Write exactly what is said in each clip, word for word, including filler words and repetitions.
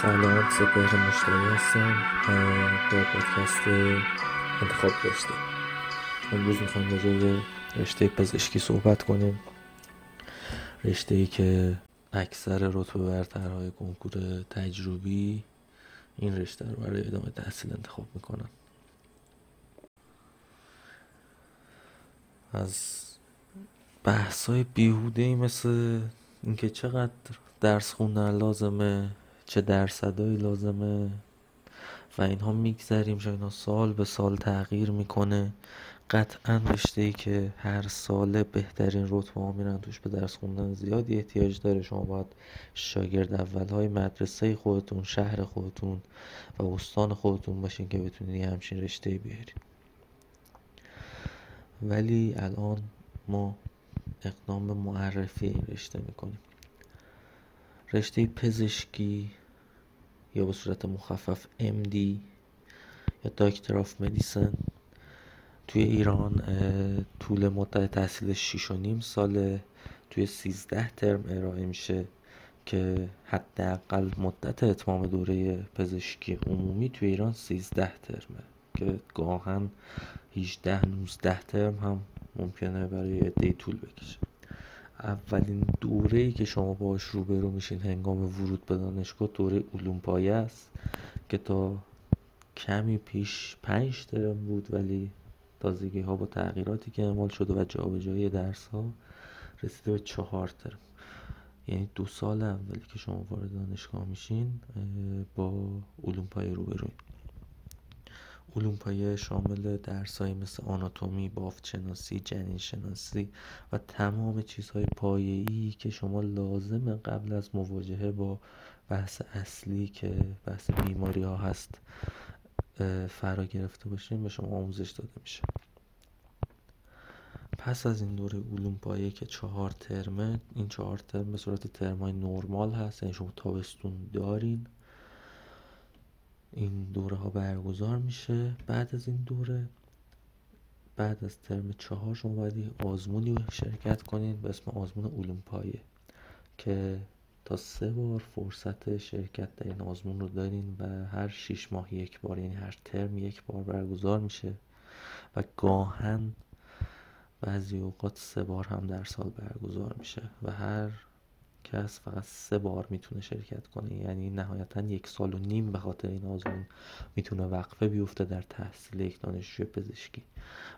سلام، سپهر مشتری هستم با پادکست انتخاب رشته. امروز میخوام در مورد رشته پزشکی صحبت کنیم، رشته‌ای که اکثر رتبه برترهای کنکور تجربی این رشته رو برای ادامه تحصیل انتخاب میکنن. از بحث‌های بیهوده‌ای مثل اینکه چقدر درس خوندن لازمه، چه درصدایی لازمه و اینها میگذریم، چون اینا سال به سال تغییر میکنه. قطعاً رشته‌ای که هر ساله بهترین رتبه‌ها میرن توش به درس خوندن زیادی احتیاج داره. شما باید شاگرد اول‌های مدرسه خودتون، شهر خودتون و استان خودتون باشین که بتونید همچین رشته‌ای بیارید. ولی الان ما اقدام به معرفی این رشته میکنیم. رشته پزشکی یا به صورت مخفف ام دی یا دکتر of Medicine توی ایران طول مدت تحصیل شش و نیم ساله، توی سیزده ترم ارائه میشه که حداقل مدت اتمام دوره پزشکی عمومی توی ایران سیزده ترمه که گاهن هجده نوزده ترم هم ممکنه برای عده‌ای طول بکشه. اولین دوره‌ای که شما باهاش روبرو میشین هنگام ورود به دانشگاه دوره علوم پایه است که تا کمی پیش پنج ترم بود، ولی تازگی ها با تغییراتی که اعمال شده و جابجایی درس ها رسیده به چهار ترم. یعنی دو سال اولی که شما وارد دانشگاه میشین با علوم پایه روبرویید. علوم پایه شامل درس‌هایی مثل آناتومی، بافت‌شناسی، جنین‌شناسی و تمام چیزهای پایه‌ای که شما لازمه قبل از مواجهه با بحث اصلی که بحث بیماری‌ها هست فرا گرفته باشین، به شما آموزش داده میشه. پس از این دوره علوم پایه که چهار ترمه، این چهار ترم به صورت ترمای نرمال هست، یعنی شما تابستون دارین. این دوره ها برگزار میشه. بعد از این دوره، بعد از ترم چهار، شما باید آزمونی شرکت کنید به اسم آزمون علوم پایه که تا سه بار فرصت شرکت در این آزمون رو دارین و هر شیش ماه یک بار، یعنی هر ترم یک بار برگزار میشه و گاهن بعضی اوقات سه بار هم در سال برگزار میشه و هر کس فقط سه بار میتونه شرکت کنه. یعنی نهایتاً یک سال و نیم به خاطر این آزمون میتونه وقفه بیفته در تحصیل یک دانشجوی پزشکی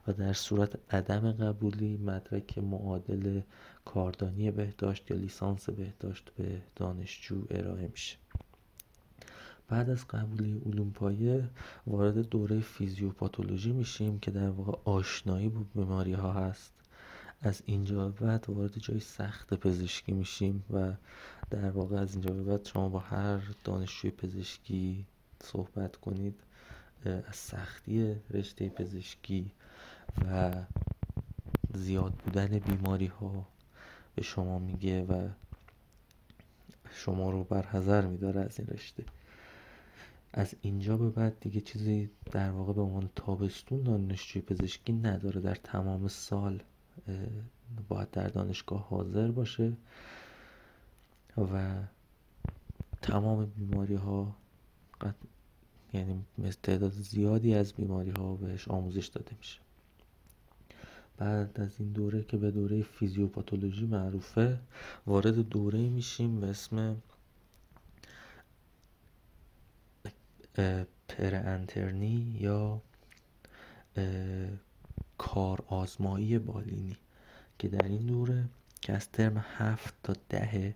و در صورت عدم قبولی مدرک معادل کاردانی بهداشت یا لیسانس بهداشت به دانشجو ارائه میشه. بعد از قبولی علوم پایه وارد دوره فیزیوپاتولوژی میشیم که در واقع آشنایی با بیماری ها هست. از اینجا به بعد وارد جای سخت پزشکی میشیم و در واقع از اینجا به بعد شما با هر دانشجوی پزشکی صحبت کنید از سختی رشته پزشکی و زیاد بودن بیماری ها به شما میگه و شما رو برحذر میداره از این رشته. از اینجا به بعد دیگه چیزی در واقع به عنوان تابستون دانشجوی پزشکی نداره. در تمام سال باید در دانشگاه حاضر باشه و تمام بیماری ها قد... یعنی تعداد زیادی از بیماری ها بهش آموزش داده میشه. بعد از این دوره که به دوره فیزیوپاتولوژی معروفه، وارد دوره میشیم به اسم پرانترنی یا کار آزمایی بالینی که در این دوره که از ترم هفت تا ده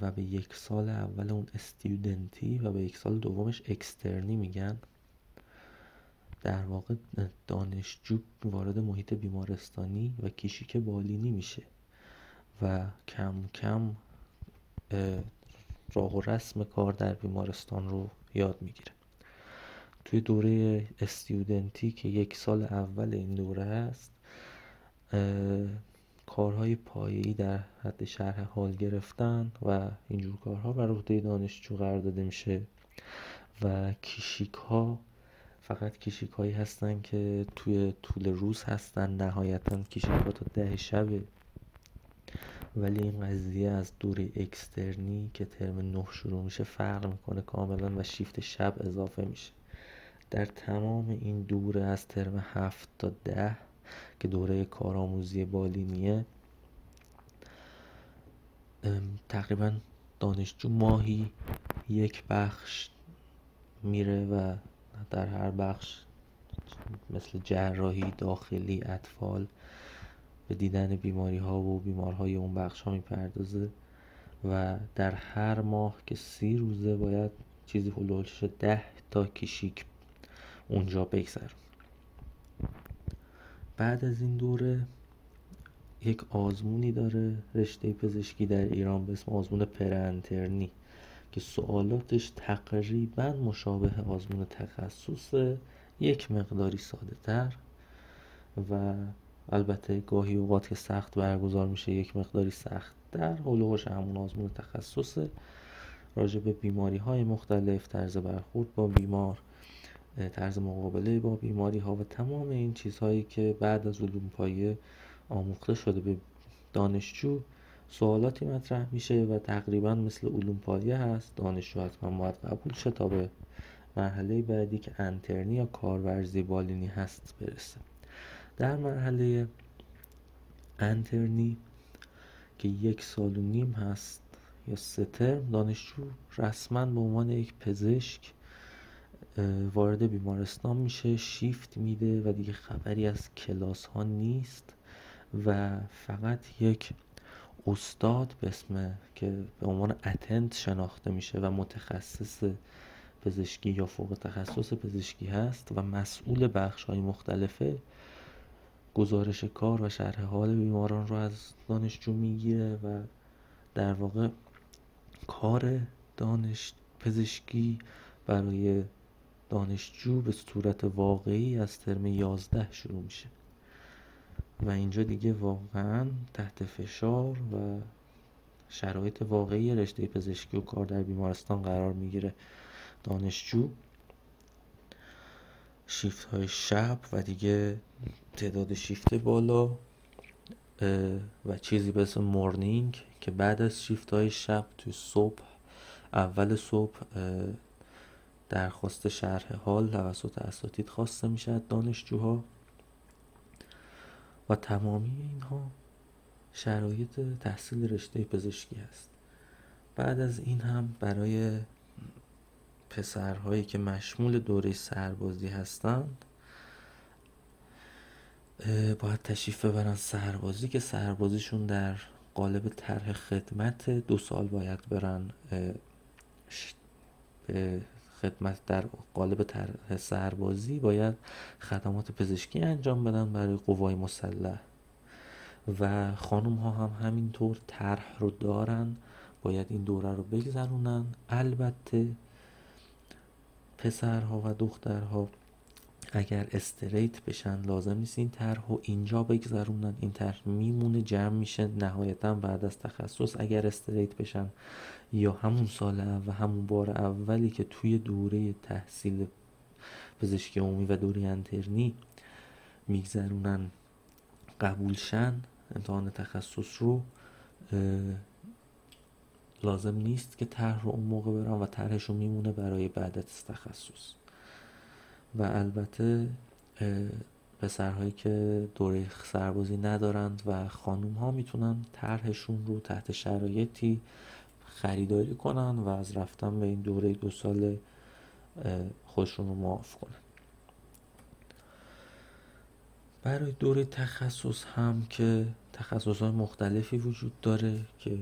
و به یک سال اول اون استیودنتی و به یک سال دومش اکسترنی میگن، در واقع دانشجو وارد محیط بیمارستانی و کشیک بالینی میشه و کم کم راه و رسم کار در بیمارستان رو یاد میگیره. توی دوره استیودنتی که یک سال اول این دوره هست، کارهای پایه‌ای در حد شرح حال گرفتن و اینجور کارها بر عهده دانشجو قرار داده میشه و کشیک ها فقط کشیک هایی هستن که توی طول روز هستن، نهایتاً کشیک ها تا ده شب ولی این قضیه از دوره اکسترنی که ترم نه شروع میشه فرق میکنه کاملا و شیفت شب اضافه میشه. در تمام این دوره از ترم هفت تا ده که دوره کارآموزی بالینیه، تقریبا دانشجو ماهی یک بخش میره و در هر بخش مثل جراحی، داخلی، اطفال به دیدن بیماری ها و بیمارهای اون بخش ها میپردازه و در هر ماه که سی روزه باید چیزی حدودش ده تا کشیک اونجا بگذر. بعد از این دوره یک آزمونی داره رشته پزشکی در ایران به اسم آزمون پرانترنی که سوالاتش تقریبا مشابه آزمون تخصصه، یک مقداری ساده تر و البته گاهی اوقات که سخت برگزار میشه یک مقداری سخت در حلوش همون آزمون تخصصه، راجع به بیماری های مختلف، طرز برخورد با بیمار، طرز مقابله با بیماری ها و تمام این چیزهایی که بعد از علوم پایه آموخته شده به دانشجو سوالاتی مطرح میشه و تقریبا مثل علوم پایه هست. دانشجو حتما باید قبول شه تا به مرحله بعدی که انترنی یا کارورزی بالینی هست برسه. در مرحله انترنی که یک سال و نیم هست یا سه ترم، دانشجو رسما به عنوان یک پزشک وارد بیمارستان میشه، شیفت میده و دیگه خبری از کلاس ها نیست و فقط یک استاد به اسم که به عنوان اتنت شناخته میشه و متخصص پزشکی یا فوق تخصص پزشکی هست و مسئول بخش های مختلفه، گزارش کار و شرح حال بیماران رو از دانشجو میگیره و در واقع کار دانش پزشکی برای دانشجو به صورت واقعی از ترم یازده شروع میشه و اینجا دیگه واقعا تحت فشار و شرایط واقعی رشته پزشکی و کار در بیمارستان قرار میگیره دانشجو. شیفت های شب و دیگه تعداد شیفت بالا و چیزی به اسم مورنینگ که بعد از شیفت های شب توی صبح، اول صبح درخواست شرح حال توسط اساتید خواسته میشه از دانشجوها و تمامی اینها شرایط تحصیل رشته پزشکی است. بعد از این هم برای پسرهایی که مشمول دوره سربازی هستند باید تشریف ببرن سربازی که سربازیشون در قالب طرح خدمت دو سال باید برن به خدمت، در قالب طرح سربازی باید خدمات پزشکی انجام بدن برای قوای مسلح و خانم ها هم همینطور طرح رو دارن، باید این دوره رو بگذرونن. البته پسرها و دخترها اگر استریت بشن لازم نیست این طرحو اینجا بگذرونن، این طرح میمونه جمع میشه نهایتا بعد از تخصص اگر استریت بشن یا همون سال اول، همون بار اولی که توی دوره تحصیل پزشکی عمومی و دوره انترنی میگذرونن قبول شن امتحان تخصص رو، لازم نیست که طرح رو اون موقع برن و طرحش رو میمونه برای بعد از تخصص. و البته پسرهایی که دوره سربازی ندارند و خانوم ها میتونن طرحشون رو تحت شرایطی خریداری کنن و از رفتن به این دوره دو سال خودشون رو معاف کنن. برای دوره تخصص هم که تخصص های مختلفی وجود داره که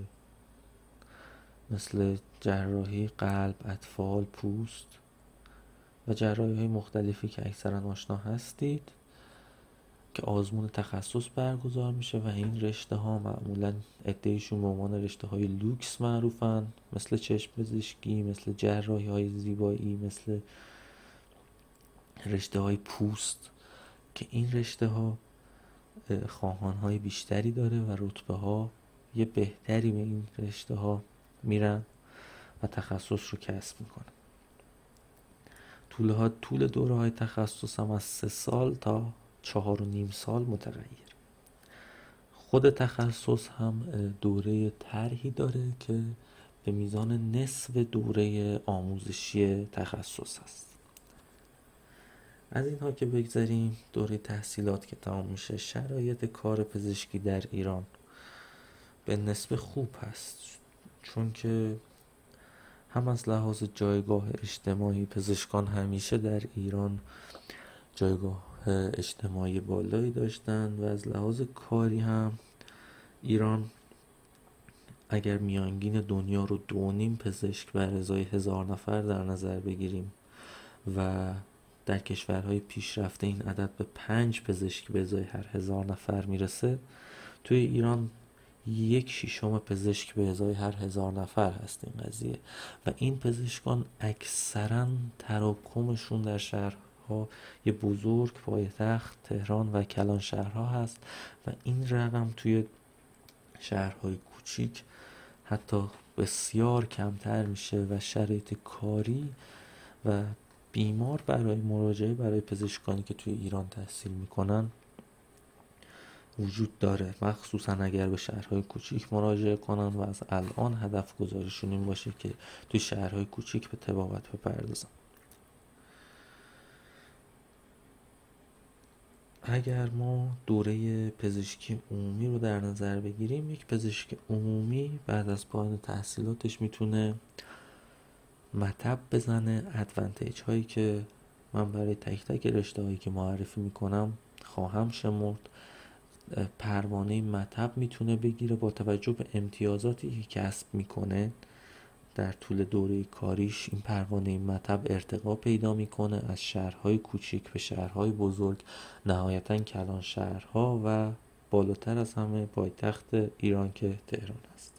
مثل جراحی قلب، اطفال، پوست و جراحی‌های مختلفی که اکثرا آشنا هستید که آزمون تخصص برگزار میشه و این رشته ها معمولا عده‌ایشون به عنوان رشته های لوکس معروفن، مثل چشم پزشکی، مثل جراحی‌های زیبایی، مثل رشته های پوست که این رشته ها خواهان های بیشتری داره و رتبه ها یه بهتری به این رشته ها میرن و تخصص رو کسب میکنن. طول ها طول دوره های تخصص هم از سه سال تا چهار و نیم سال متغیر. خود تخصص هم دوره طرحی داره که به میزان نصف دوره آموزشی تخصص است. از اینها که بگذاریم، دوره تحصیلات که تمام میشه، شرایط کار پزشکی در ایران به نسبه خوب هست، چون که هم از لحاظ جایگاه اجتماعی پزشکان همیشه در ایران جایگاه اجتماعی بالایی داشتند و از لحاظ کاری هم ایران اگر میانگین دنیا رو دو نیم پزشک بر ازای هزار نفر در نظر بگیریم و در کشورهای پیشرفته این عدد به پنج پزشک به ازای هر هزار نفر میرسه، توی ایران یک شیشم پزشک به ازای هر هزار نفر هست این قضیه و این پزشکان اکثراً تراکمشون در شهرها یه بزرگ پایتخت تهران و کلان شهرها هست و این رقم توی شهرهای کوچیک حتی بسیار کمتر میشه و شرایط کاری و بیمار برای مراجعه برای پزشکانی که توی ایران تحصیل میکنن وجود داره، مخصوصا اگر به شهرهای کوچیک مراجعه کنن و از الان هدف گذاریشون این باشه که توی شهرهای کوچیک به طبابت بپردازن. اگر ما دوره پزشکی عمومی رو در نظر بگیریم، یک پزشک عمومی بعد از پایان تحصیلاتش میتونه مطب بزنه. ادوانتیج هایی که من برای تک تک رشته هایی که معرفی میکنم خواهم شمرد. پروانه مطب میتونه بگیره با توجه به امتیازاتی که کسب میکنه در طول دوره کاریش. این پروانه مطب ارتقا پیدا میکنه از شهرهای کوچیک به شهرهای بزرگ، نهایتاً کلان شهرها و بالاتر از همه پایتخت ایران که تهران است.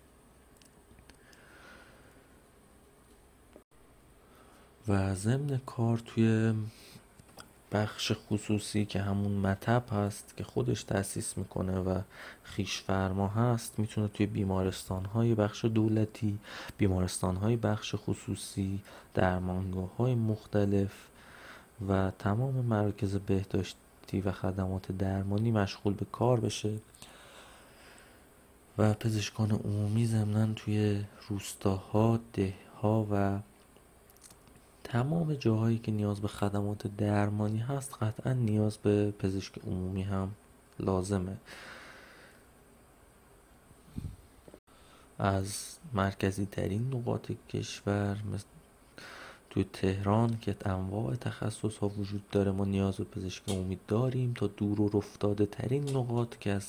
و ضمن کار توی بخش خصوصی که همون مطب هست که خودش تأسیس میکنه و خویشفرما هست، میتونه توی بیمارستان‌های بخش دولتی، بیمارستان‌های بخش خصوصی، درمانگاه‌های مختلف و تمام مراکز بهداشتی و خدمات درمانی مشغول به کار بشه و پزشکان عمومی ضمناً توی روستاها، دهها و تمام جاهایی که نیاز به خدمات درمانی هست قطعا نیاز به پزشک عمومی هم لازمه. از مرکزی ترین نقاط کشور مثل توی تهران که انواع تخصص ها وجود داره ما نیاز به پزشک عمومی داریم، تا دور و رفتاده ترین نقاط که از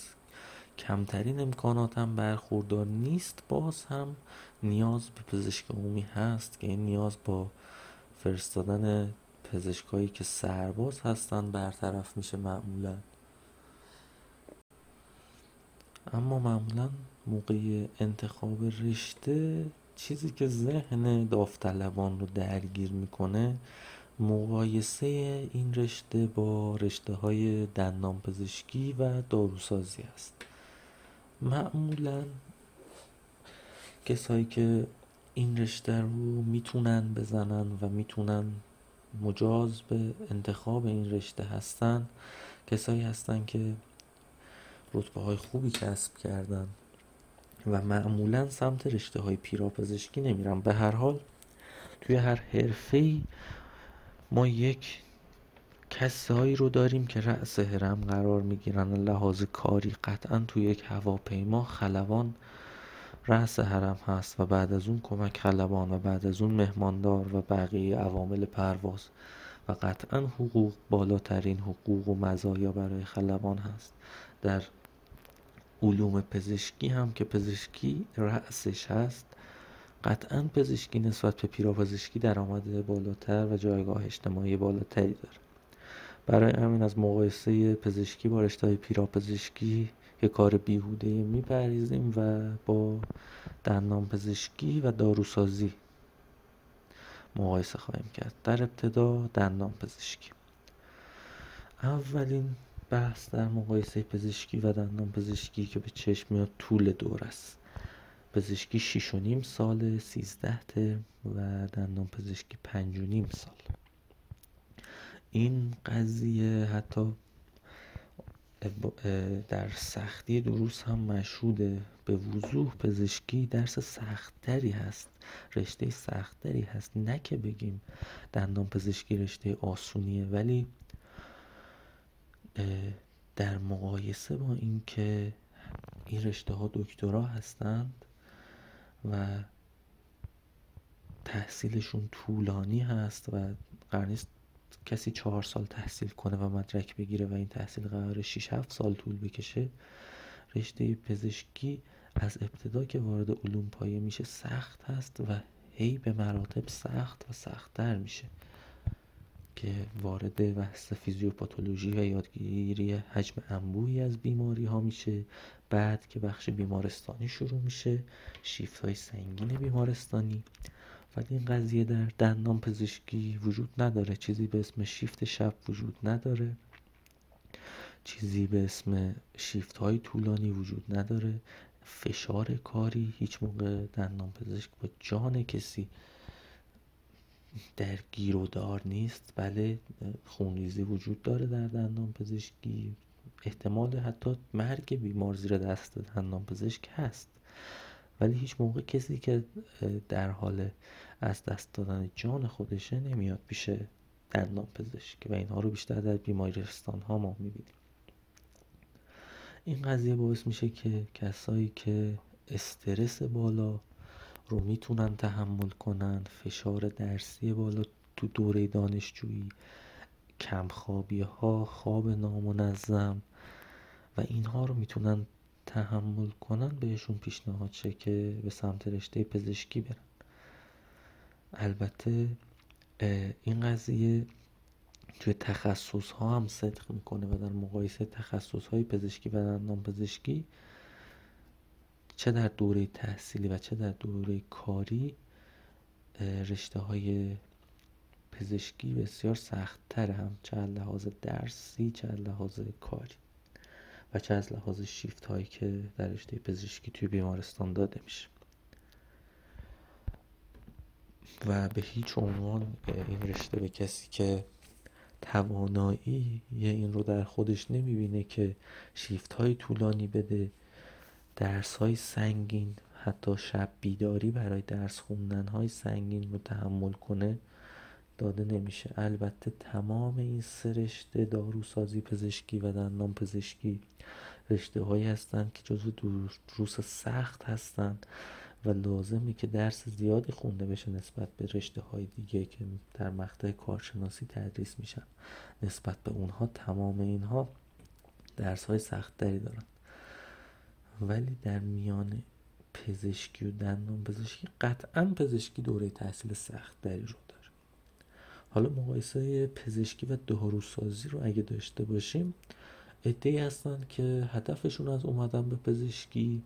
کمترین امکانات هم برخوردار نیست باز هم نیاز به پزشک عمومی هست که این نیاز با فرستادن پزشکایی که سرباز هستن برطرف میشه معمولا. اما معمولا موقع انتخاب رشته چیزی که ذهن داوطلبان رو درگیر میکنه مقایسه این رشته با رشته های دندان پزشکی و داروسازی است. معمولا کسایی که این رشته رو میتونن بزنن و میتونن مجاز به انتخاب این رشته هستن کسایی هستن که رتبه های خوبی کسب کردن و معمولا سمت رشته های پیراپزشکی نمیرن. به هر حال توی هر حرفه‌ای ما یک کسایی رو داریم که رأس هرم قرار میگیرن لحاظ کاری. قطعا توی یک هواپیما خلبان رأس هرم هست و بعد از اون کمک خلبان و بعد از اون مهماندار و بقیه عوامل پرواز و قطعا حقوق بالاترین حقوق و مزایا برای خلبان هست. در علوم پزشکی هم که پزشکی رأسش هست قطعا پزشکی نسبت به پیراپزشکی درآمد بالاتر و جایگاه اجتماعی بالاتری داره. برای همین از مقایسه پزشکی با رشته‌های پیراپزشکی که کار بیهوده میپریزیم و با دندان پزشکی و داروسازی مقایسه خواهیم کرد. در ابتدا دندان پزشکی. اولین بحث در مقایسه پزشکی و دندان پزشکی که به چشم میاد طول دور است. پزشکی شیش و نیم ساله، سیزده ته و دندان پزشکی پنج و نیم سال. این قضیه حتی در سختی دروس هم مشهوده. به وضوح پزشکی درس سختری هست، رشته سختری هست. نه که بگیم دندان پزشکی رشته آسونیه، ولی در مقایسه با این که این رشته ها دکترا هستند و تحصیلشون طولانی هست و قرار نیست کسی چهار سال تحصیل کنه و مدرک بگیره و این تحصیل قراره شش هفت سال طول بکشه، رشته پزشکی از ابتدا که وارد علوم پایه میشه سخت هست و هی به مراتب سخت و سخت‌تر میشه که وارد بحث فیزیوپاتولوژی و یادگیری حجم انبوهی از بیماری ها میشه. بعد که بخش بیمارستانی شروع میشه، شیفت های سنگین بیمارستانی. ولی این قضیه در دندان پزشکی وجود نداره. چیزی به اسم شیفت شب وجود نداره، چیزی به اسم شیفت های طولانی وجود نداره، فشار کاری. هیچ موقع دندان پزشک با جان کسی در گیر و دار نیست. بله خونریزی وجود داره در دندان پزشکی، احتمال حتی مرگ بیمار زیر دست دندان پزشک هست، ولی هیچ موقع کسی که در حال از دست دادن جان خودشه نمیاد پیش دندان پزشک و اینها رو بیشتر در بیمارستان ها ما میبینیم. این قضیه باعث میشه که کسایی که استرس بالا رو میتونن تحمل کنن، فشار درسی بالا تو دوره دانشجویی، کمخوابی ها، خواب نامنظم و اینها رو میتونن تحمل کنن، بهشون پیشنهاد شه که به سمت رشته پزشکی برن. البته این قضیه توی تخصص ها هم صدق میکنه و در مقایسه تخصص های پزشکی و دندان پزشکی چه در دوره تحصیلی و چه در دوره کاری رشته های پزشکی بسیار سخت تر هم، چه از لحاظ درسی، چه از لحاظ کاری و چه از لحاظ شیفت هایی که در رشته پزشکی توی بیمارستان داده میشه. و به هیچ عنوان این رشته به کسی که توانایی یا این رو در خودش نمیبینه که شیفت های طولانی بده، درس های سنگین، حتی شب بیداری برای درس خوندن های سنگین رو تحمل کنه داده نمیشه. البته تمام این سه رشته، داروسازی پزشکی و دندان پزشکی، رشته هایی هستند که جزو دروس سخت هستند و لازمه که درس زیادی خونده بشه نسبت به رشته های دیگه که در مقطع کارشناسی تدریس میشن. نسبت به اونها تمام اینها درس های سخت تری دارن، ولی در میان پزشکی و دندان پزشکی قطعا پزشکی دوره تحصیل سخت تری رو داره. حالا مقایسه پزشکی و داروسازی رو اگه داشته باشیم، عده‌ای هستن که هدفشون از اومدن به پزشکی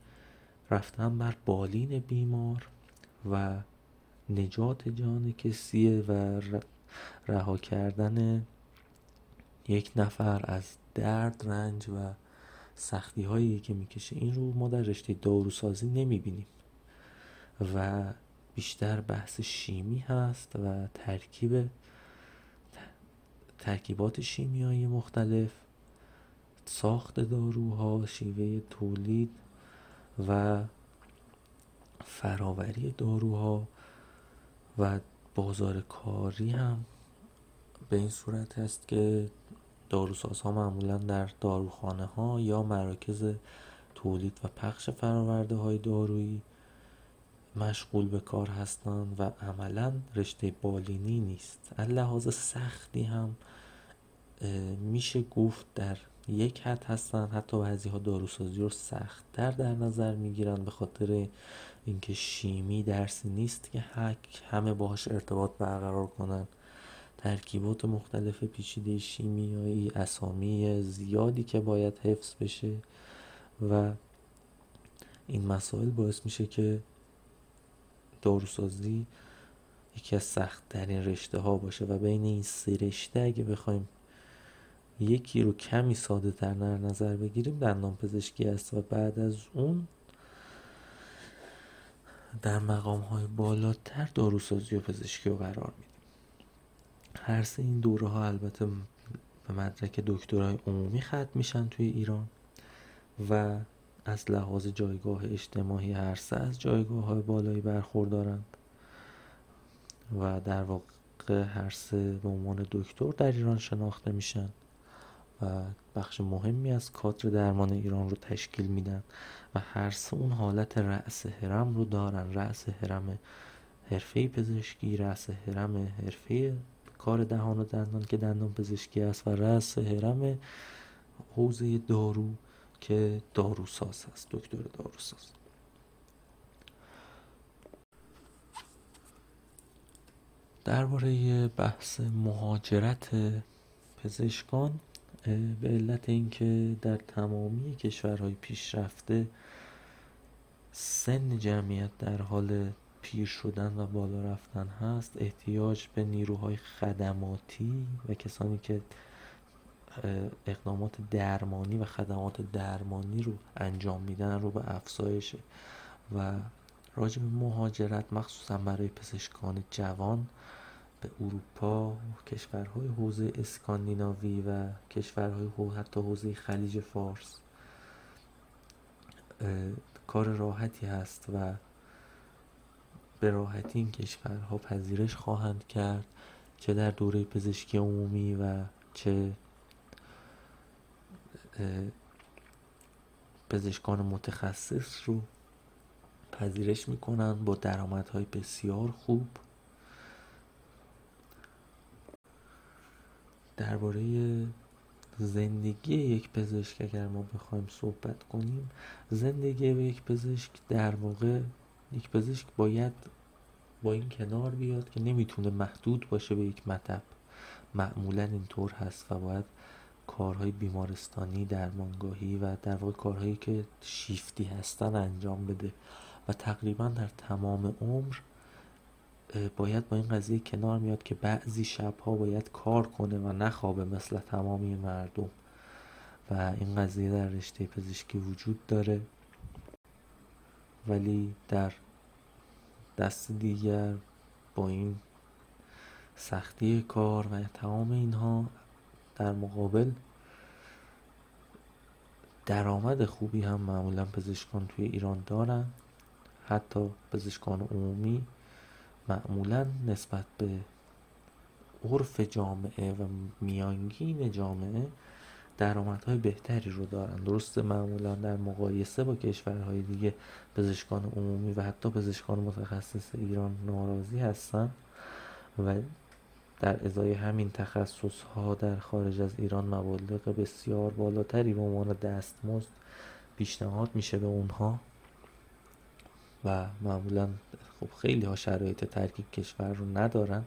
رفتن بر بالین بیمار و نجات جان کسیه و رها کردن یک نفر از درد، رنج و سختی هایی که میکشه. این رو ما در رشته داروسازی نمیبینیم و بیشتر بحث شیمی هست و ترکیب ترکیبات شیمیایی مختلف، ساخت داروها، شیوه تولید و فراوری داروها و بازار کاری هم به این صورت است که داروسازها معمولا در داروخانه ها یا مراکز تولید و پخش فراورده های دارویی مشغول به کار هستند و عملا رشته بالینی نیست. از لحاظ سختی هم میشه گفت در یک حد هستن، حتی بعضی‌ها داروسازی رو سخت‌تر در نظر میگیرن به خاطر اینکه شیمی درسی نیست که حک همه باهاش ارتباط برقرار کنن. ترکیبات مختلف پیچیده شیمیایی، اسامی زیادی که باید حفظ بشه و این مسائل باعث میشه که داروسازی یکی از سخت‌ترین رشته ها باشه و بین این سه رشته اگه بخوایم یکی رو کمی ساده تر در نظر بگیریم، دندان پزشکی است و بعد از اون در مقام های بالاتر داروسازی و پزشکی رو قرار میدیم. هر سه این دوره ها البته به مدرک دکترای عمومی ختم میشن توی ایران و از لحاظ جایگاه اجتماعی هر سه از جایگاه‌های بالایی برخوردارند و در واقع هر سه به عنوان دکتر در ایران شناخته میشن و بخش مهمی از کادر درمان ایران رو تشکیل میدن و هر سه اون حالت رأس هرم رو دارن. رأس هرم حرفه‌ای پزشکی، رأس هرم حرفه‌ای کار دهان و دندان که دندان پزشکی است و رأس هرم حوزه دارو که داروساز است، دکتر داروساز. درباره بحث مهاجرت پزشکان، به علت اینکه در تمامی کشورهای پیشرفته سن جمعیت در حال پیر شدن و بالا رفتن هست، احتیاج به نیروهای خدماتی و کسانی که اقدامات درمانی و خدمات درمانی رو انجام میدن رو به افزایشه و راجع به مهاجرت مخصوصا برای پزشکان جوان به اروپا و کشورهای حوزه اسکاندیناوی و کشورهای حتی حوزه خلیج فارس کار راحتی هست و به راحتی این کشورها پذیرش خواهند کرد، چه در دوره پزشکی عمومی و چه پزشکان متخصص رو پذیرش میکنند با درآمدهای بسیار خوب. درباره زندگی یک پزشک اگر ما بخوایم صحبت کنیم، زندگی یک پزشک در واقع یک پزشک باید با این کنار بیاد که نمیتونه محدود باشه به یک مطب، معمولا اینطور هست و باید کارهای بیمارستانی، درمانگاهی و در واقع کارهایی که شیفتی هستن انجام بده و تقریبا در تمام عمر باید با این قضیه کنار میاد که بعضی شبها باید کار کنه و نخوابه مثل تمامی مردم و این قضیه در رشته پزشکی وجود داره، ولی در دست دیگر با این سختی کار و تمام اینها در مقابل درآمد خوبی هم معمولا پزشکان توی ایران دارن. حتی پزشکان عمومی معمولا نسبت به عرف جامعه و میانگین جامعه درآمدهای بهتری رو دارن. درسته معمولا در مقایسه با کشورهای دیگه پزشکان عمومی و حتی پزشکان متخصص ایران ناراضی هستن و در ازای همین تخصص ها در خارج از ایران مبالغ بسیار بالاتری به عنوان دستمزد پیشنهاد میشه به اونها و معمولا خب خیلی ها شرایط ترک کشور رو ندارن،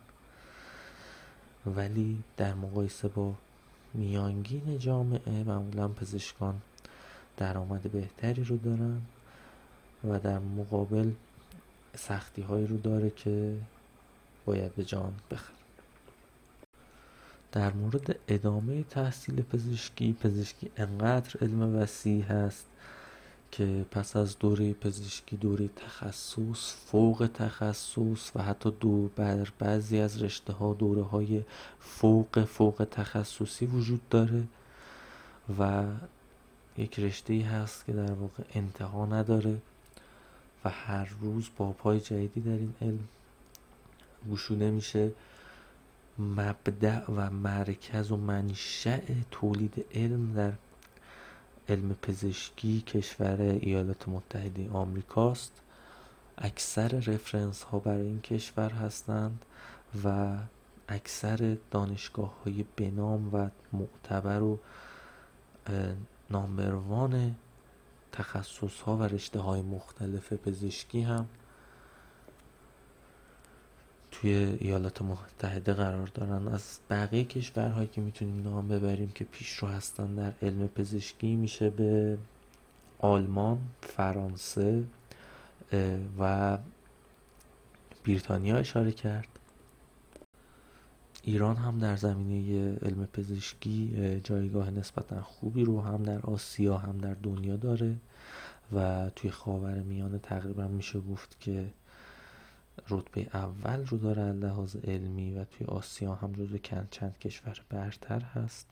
ولی در مقایسه با میانگین جامعه معمولا پزشکان درآمد بهتری رو دارن و در مقابل سختی هایی رو داره که باید به جان بخره. در مورد ادامه تحصیل پزشکی، پزشکی انقدر علم وسیع هست که پس از دوره پزشکی دوره تخصص، فوق تخصص و حتی دو بر بعضی از رشته ها دوره های فوق فوق تخصصی وجود داره و یک رشته ای هست که در واقع انتها نداره و هر روز با پای جدیدی در این علم گشوده میشه. مبدأ و مرکز و منشأ تولید علم در علم پزشکی کشور ایالات متحده آمریکاست. اکثر رفرنس ها برای این کشور هستند و اکثر دانشگاه های بنام و معتبر و نامبروان تخصص ها و رشته های مختلف پزشکی هم توی ایالات متحده قرار دارن. از بقیه کشورهایی که میتونیم نام ببریم که پیشرو هستن در علم پزشکی میشه به آلمان، فرانسه و بریتانیا اشاره کرد. ایران هم در زمینه علم پزشکی جایگاه نسبتا خوبی رو هم در آسیا هم در دنیا داره و توی خاورمیانه تقریبا میشه گفت که رتبه اول رو داره لحاظ علمی و توی آسیا هم جزو چند کشور برتر هست.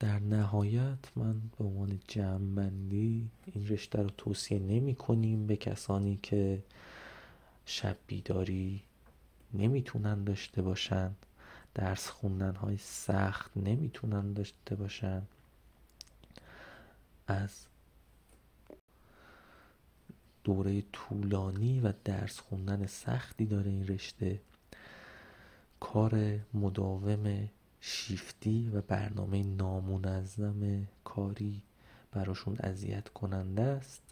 در نهایت من به عنوان جمع‌بندی این رشته رو توصیه نمی کنیم به کسانی که شب بیداری نمیتونن داشته باشن، درس خوندن های سخت نمیتونن داشته باشن، از دوره طولانی و درس خوندن سختی داره این رشته، کار مداوم شیفتی و برنامه نامنظم کاری براشون اذیت کننده است.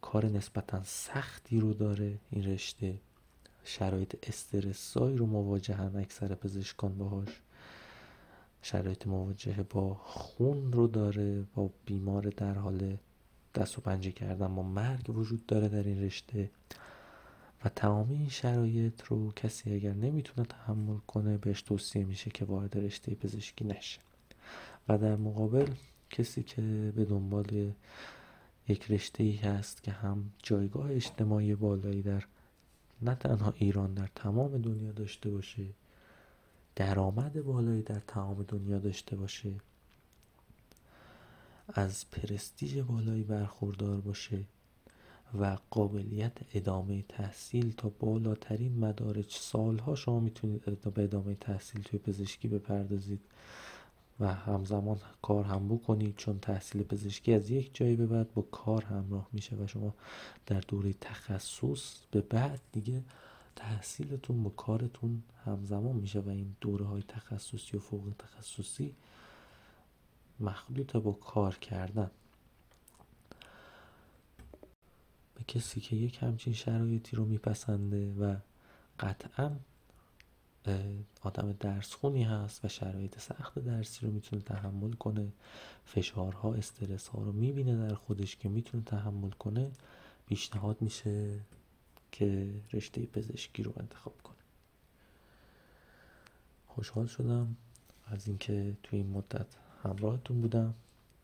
کار نسبتا سختی رو داره این رشته، شرایط استرسایی رو مواجهن اکثر پزشکان باهاش، شرایط مواجهه با خون رو داره، با بیمار در حال دست و پنجه کردن با مرگ وجود داره در این رشته و تمامی این شرایط رو کسی اگر نمیتونه تحمل کنه بهش توصیه میشه که وارد رشته پزشکی نشه. و در مقابل کسی که به دنبال یک رشته‌ای هست که هم جایگاه اجتماعی بالایی در نه تنها ایران، در تمام دنیا داشته باشه، درآمد بالایی در تمام دنیا داشته باشه، از پرستیژ بالایی برخوردار باشه و قابلیت ادامه تحصیل تا بالاترین مدارج، سالها شما میتونید به ادامه تحصیل توی پزشکی بپردازید و همزمان کار هم بکنید، چون تحصیل پزشکی از یک جایی به بعد با کار همراه میشه و شما در دوره تخصص به بعد دیگه تحصیلتون با کارتون همزمان میشه و این دوره های تخصصی و فوق تخصصی مخلوط با کار کردن. به کسی که یک همچین شرایطی رو میپسنده و قطعاً آدم درسخونی هست و شرایط سخت درسی رو میتونه تحمل کنه، فشارها، استرسها رو میبینه در خودش که میتونه تحمل کنه، پیشنهاد میشه که رشته پزشکی رو انتخاب کنه. خوشحال شدم از اینکه توی این مدت همراهتون بودم.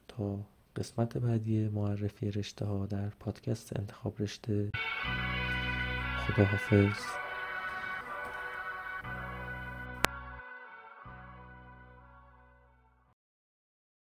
تا قسمت بعدی معرفی رشته ها در پادکست انتخاب رشته، خداحافظ.